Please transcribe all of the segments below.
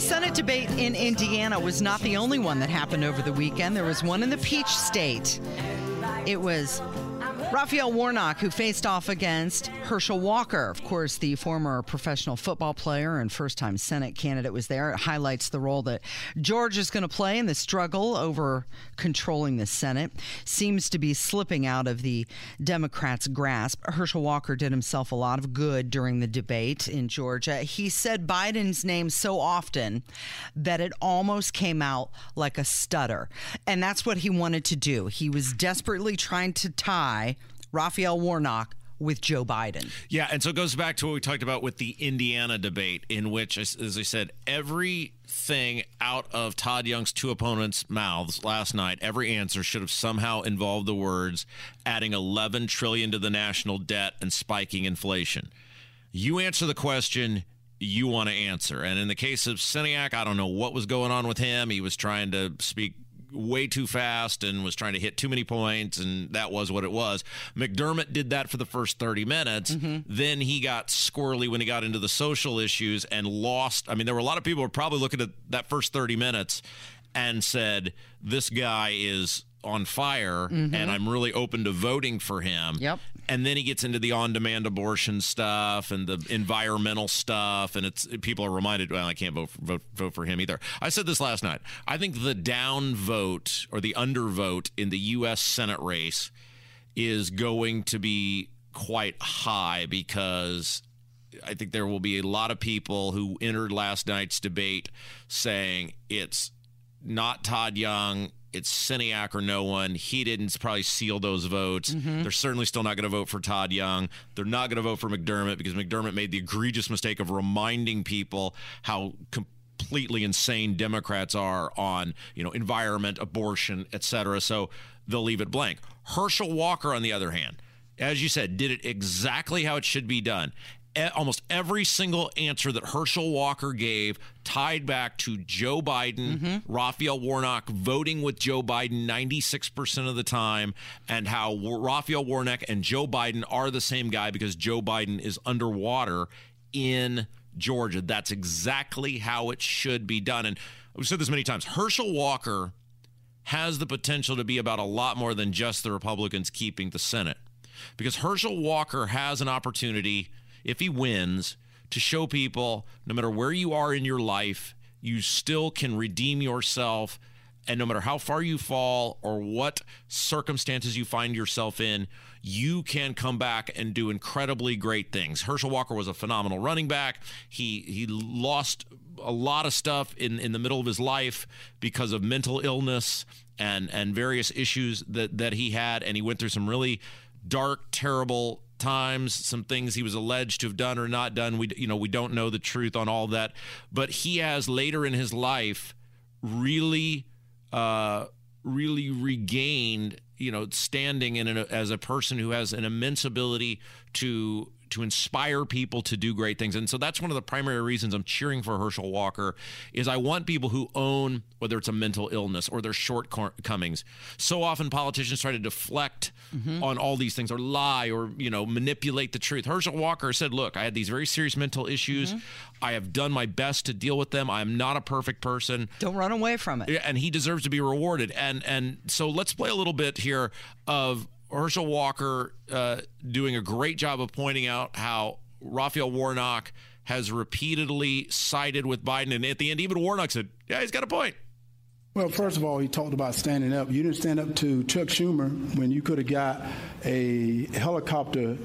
The Senate debate in Indiana was not the only one that happened over the weekend. There was one in the Peach State. It was Raphael Warnock, who faced off against Herschel Walker. Of course, the former professional football player and first-time Senate candidate was there. It highlights the role that Georgia is going to play in the struggle over controlling the Senate. Seems to be slipping out of the Democrats' grasp. Herschel Walker did himself a lot of good during the debate in Georgia. He said Biden's name so often that it almost came out like a stutter. And that's what he wanted to do. He was desperately trying to tie Raphael Warnock with Joe Biden. Yeah, and so it goes back to what we talked about with the Indiana debate, in which, as I said, everything out of Todd Young's two opponents' mouths last night, every answer should have somehow involved the words adding $11 trillion to the national debt and spiking inflation. You answer the question you want to answer. And in the case of Siniak, I don't know what was going on with him. He was trying to speak way too fast and was trying to hit too many points, and that was what it was. McDermott did that for the first 30 minutes. Then he got squirrely when he got into the social issues and lost. I mean, there were a lot of people who were probably looking at that first 30 minutes and said, this guy is on fire, and I'm really open to voting for him. And then he gets into the on-demand abortion stuff and the environmental stuff, and it's people are reminded, well, I can't vote for him either. I said this last night. I think the down vote or the undervote in the U.S. Senate race is going to be quite high, because I think there will be a lot of people who entered last night's debate saying it's not Todd Young, it's Siniak or no one. He didn't probably seal those votes. They're certainly still not going to vote for Todd Young. They're not going to vote for McDermott, because McDermott made the egregious mistake of reminding people how completely insane Democrats are on, you know, environment, abortion, etc. So they'll leave it blank. Herschel Walker, on the other hand, as you said, did it exactly how it should be done. Almost every single answer that Herschel Walker gave tied back to Joe Biden, Raphael Warnock voting with Joe Biden 96% of the time, and how Raphael Warnock and Joe Biden are the same guy because Joe Biden is underwater in Georgia. That's exactly how it should be done. And we've said this many times, Herschel Walker has the potential to be about a lot more than just the Republicans keeping the Senate, because Herschel Walker has an opportunity, if he wins, to show people no matter where you are in your life, you still can redeem yourself. And no matter how far you fall or what circumstances you find yourself in, you can come back and do incredibly great things. Herschel Walker was a phenomenal running back. He lost a lot of stuff in the middle of his life because of mental illness and various issues that he had. And he went through some really dark, terrible times, some things he was alleged to have done or not done. We don't know the truth on all that, but he has later in his life really regained, standing as a person who has an immense ability to inspire people to do great things. And so that's one of the primary reasons I'm cheering for Herschel Walker, is I want people who own whether it's a mental illness or their shortcomings. So often politicians try to deflect on all these things, or lie, or manipulate the truth. Herschel Walker said, look, I had these very serious mental issues. I have done my best to deal with them. I'm not a perfect person. Don't run away from it. And he deserves to be rewarded. And so let's play a little bit here of Herschel Walker doing a great job of pointing out how Raphael Warnock has repeatedly sided with Biden. And at the end, even Warnock said, yeah, he's got a point. Well, first of all, he talked about standing up. You didn't stand up to Chuck Schumer when you could have got a helicopter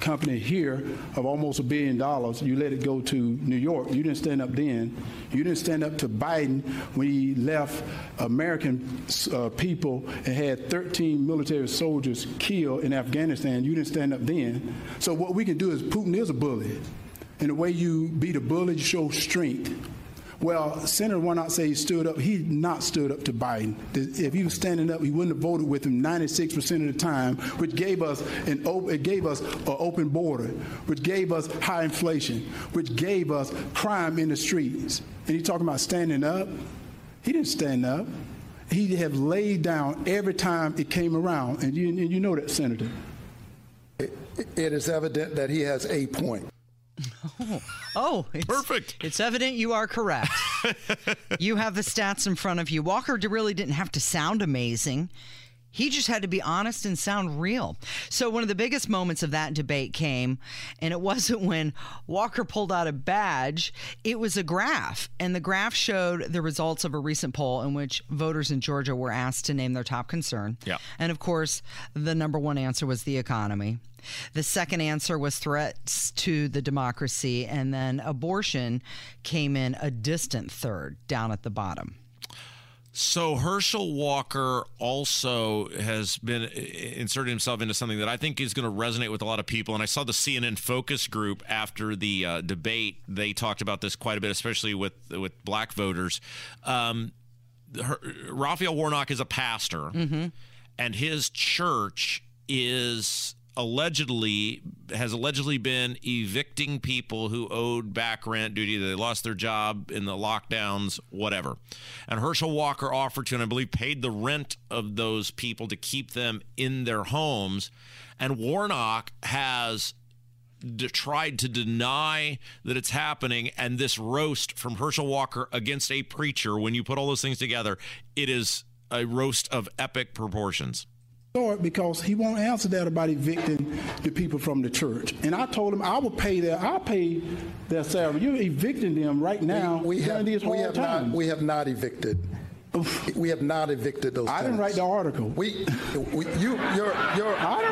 company here of almost $1 billion. You let it go to New York. You didn't stand up then. You didn't stand up to Biden when he left American people and had 13 military soldiers killed in Afghanistan. You didn't stand up then. So what we can do is, Putin is a bully. And the way you beat a bully, you show strength. Well, Senator Warnock said he stood up. He not stood up to Biden. If he was standing up, he wouldn't have voted with him 96% of the time, which gave us an open border, which gave us high inflation, which gave us crime in the streets. And he's talking about standing up. He didn't stand up. He had laid down every time it came around. And you know that, Senator. It is evident that he has a point. Oh, it's perfect. It's evident you are correct. You have the stats in front of you. Walker really didn't have to sound amazing. He just had to be honest and sound real. So one of the biggest moments of that debate came, and it wasn't when Walker pulled out a badge. It was a graph, and the graph showed the results of a recent poll in which voters in Georgia were asked to name their top concern. Yeah. And, of course, the number one answer was the economy. The second answer was threats to the democracy, and then abortion came in a distant third down at the bottom. So Herschel Walker also has been inserting himself into something that I think is going to resonate with a lot of people. And I saw the CNN focus group after the debate. They talked about this quite a bit, especially with black voters. Raphael Warnock is a pastor, mm-hmm. and his church is has allegedly been evicting people who owed back rent duty. They lost their job in the lockdowns, whatever. And Herschel Walker offered to, and I believe paid the rent of those people to keep them in their homes. And Warnock has tried to deny that it's happening. And this roast from Herschel Walker against a preacher, when you put all those things together, it is a roast of epic proportions. Because he won't answer that about evicting the people from the church. And I told him I'll pay their salary. You're evicting them right now. We have not evicted. We have not evicted those. I didn't write the article. I didn't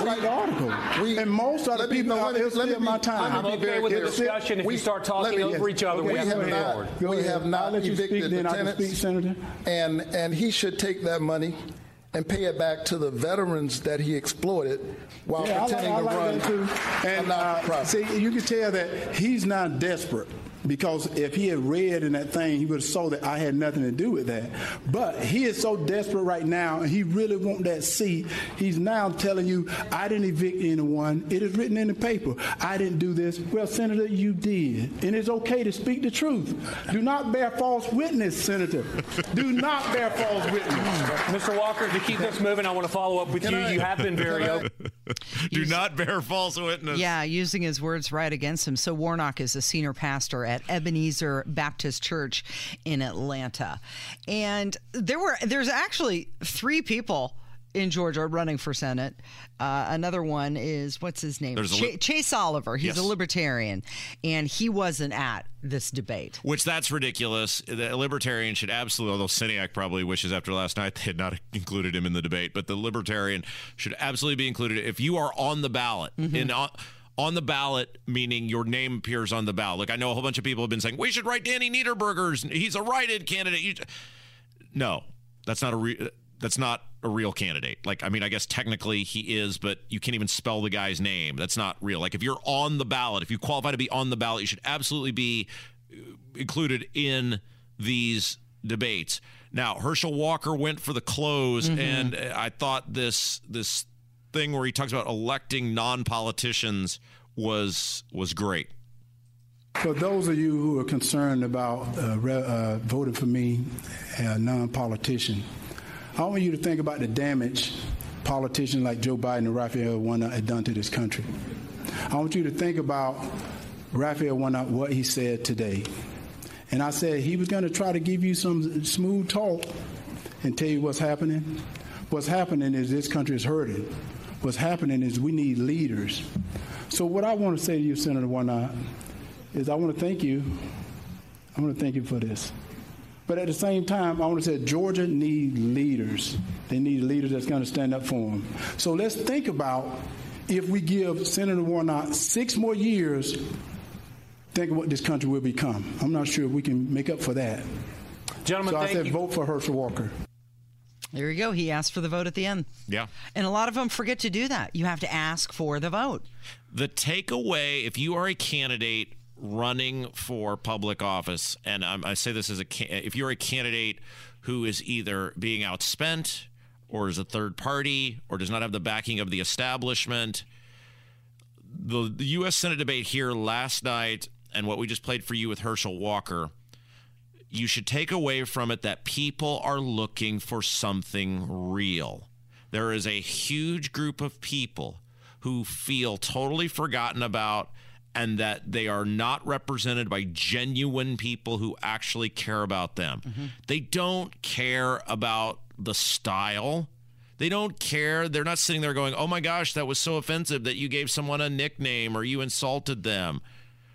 write the article. And most other people out there spend my time. I'm okay with the discussion if we start talking over each other. We have not evicted the tenants. And he should take that money and pay it back to the veterans that he exploited while pretending to run a nonprofit. See, you can tell that he's not desperate, because if he had read in that thing, he would have saw that I had nothing to do with that. But he is so desperate right now, and he really wants that seat. He's now telling you, I didn't evict anyone. It is written in the paper. I didn't do this. Well, Senator, you did. And it's okay to speak the truth. Do not bear false witness, Senator. Do not bear false witness. Mr. Walker, to keep this moving, I want to follow up with you. You have been very open. Do not bear false witness. Yeah, using his words right against him. So Warnock is a senior pastor at Ebenezer Baptist Church in Atlanta. And there's actually three people in Georgia running for Senate. Another one is, what's his name? Chase Oliver. He's a libertarian, and he wasn't at this debate. Which, that's ridiculous. The libertarian should absolutely, although Sinek probably wishes after last night they had not included him in the debate, but the libertarian should absolutely be included. If you are on the ballot, on the ballot, meaning your name appears on the ballot. Look, I know a whole bunch of people have been saying, we should write Danny Niederberger's. He's a write-in candidate. No, that's not a real candidate. Like, I mean, I guess technically he is, but you can't even spell the guy's name. That's not real. Like, if you're on the ballot, if you qualify to be on the ballot, you should absolutely be included in these debates. Now, Herschel Walker went for the close, and I thought this thing where he talks about electing non-politicians was great. For those of you who are concerned about voting for me, a non-politician, I want you to think about the damage politicians like Joe Biden and Raphael Warnock have done to this country. I want you to think about Raphael Warnock, what he said today. And I said he was going to try to give you some smooth talk and tell you what's happening. What's happening is this country is hurting. What's happening is we need leaders. So what I want to say to you, Senator Warnock, is I want to thank you. I want to thank you for this. But at the same time, I want to say Georgia needs leaders. They need leaders that's going to stand up for them. So let's think about if we give Senator Warnock 6 more years, think of what this country will become. I'm not sure if we can make up for that. Gentlemen, so I said vote for Herschel Walker. There you go. He asked for the vote at the end. Yeah. And a lot of them forget to do that. You have to ask for the vote. The takeaway, if you are a candidate running for public office, and I say this as if you're a candidate who is either being outspent or is a third party or does not have the backing of the establishment, the U.S. Senate debate here last night and what we just played for you with Herschel Walker, you should take away from it that people are looking for something real. There is a huge group of people who feel totally forgotten about, and that they are not represented by genuine people who actually care about them. Mm-hmm. They don't care about the style. They don't care. They're not sitting there going, oh my gosh, that was so offensive that you gave someone a nickname or you insulted them.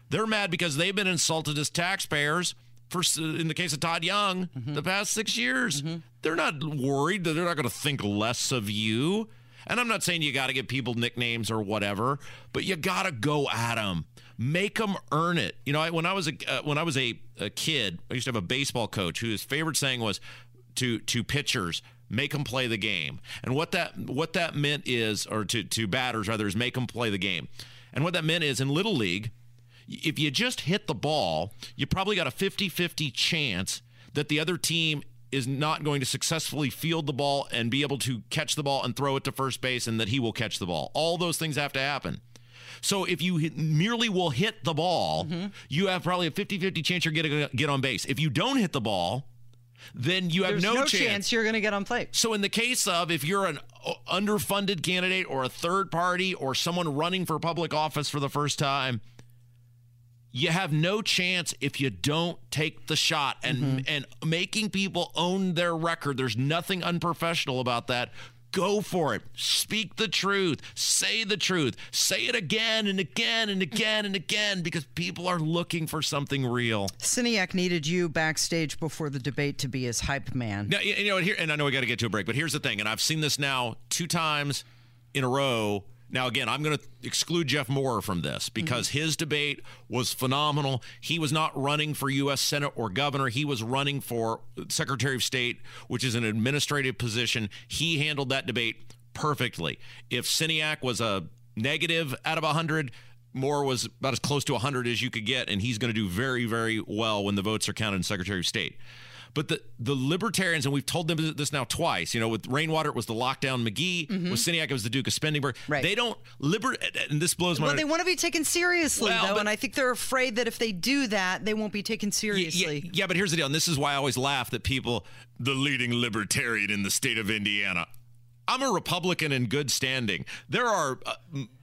They're mad because they've been insulted as taxpayers for, in the case of Todd Young, mm-hmm. the past 6 years. Mm-hmm. They're not worried that they're not going to think less of you. And I'm not saying you got to give people nicknames or whatever, but you got to go at them. Make them earn it. You know, when I was a kid, I used to have a baseball coach whose favorite saying was to pitchers, make them play the game. And what that meant is, or to batters rather, is make them play the game. And what that meant is in Little League, if you just hit the ball, you probably got a 50-50 chance that the other team is not going to successfully field the ball and be able to catch the ball and throw it to first base and that he will catch the ball. All those things have to happen. So if you merely will hit the ball, mm-hmm. you have probably a 50-50 chance you're going to get on base. If you don't hit the ball, then you have no chance you're going to get on play. So in the case of if you're an underfunded candidate or a third party or someone running for public office for the first time, you have no chance if you don't take the shot. And mm-hmm. and making people own their record, there's nothing unprofessional about that. Go for it. Speak the truth. Say the truth. Say it again and again and again and again, because people are looking for something real. Sinek needed you backstage before the debate to be his hype man. Now, you know, and I know we got to get to a break, but here's the thing, and I've seen this now 2 times in a row. Now, again, I'm going to exclude Jeff Moore from this because mm-hmm. his debate was phenomenal. He was not running for U.S. Senate or governor. He was running for Secretary of State, which is an administrative position. He handled that debate perfectly. If Sinek was a negative out of 100, Moore was about as close to 100 as you could get, and he's going to do very, very well when the votes are counted in Secretary of State. But the libertarians, and we've told them this now twice, you know, with Rainwater, it was the lockdown McGee. Mm-hmm. With Sinek, it was the Duke of Spendingburg. Right. They don't and this blows my mind. Well, they want to be taken seriously, and I think they're afraid that if they do that, they won't be taken seriously. Yeah, but here's the deal, and this is why I always laugh that people, the leading libertarian in the state of Indiana. I'm a Republican in good standing. There are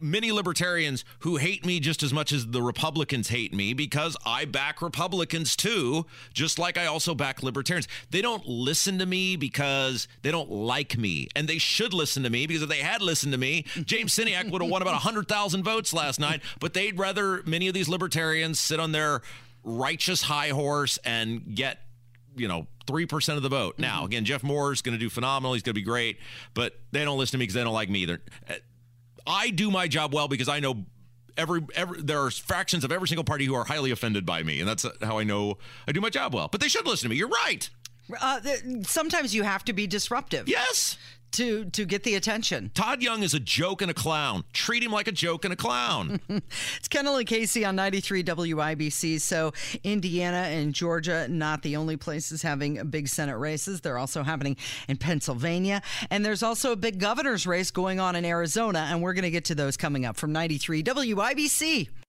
many libertarians who hate me just as much as the Republicans hate me because I back Republicans too, just like I also back libertarians. They don't listen to me because they don't like me, and they should listen to me because if they had listened to me, James Sinek would have won about 100,000 votes last night, but they'd rather many of these libertarians sit on their righteous high horse and get, you know, 3% of the vote. Mm-hmm. Now, again, Jeff Moore is going to do phenomenal. He's going to be great, but they don't listen to me because they don't like me either. I do my job well because I know there are fractions of every single party who are highly offended by me, and that's how I know I do my job well. But they should listen to me. You're right. Sometimes you have to be disruptive. Yes. To get the attention. Todd Young is a joke and a clown. Treat him like a joke and a clown. It's Kendall and Casey on 93 WIBC. So Indiana and Georgia, not the only places having big Senate races. They're also happening in Pennsylvania. And there's also a big governor's race going on in Arizona. And we're going to get to those coming up from 93 WIBC.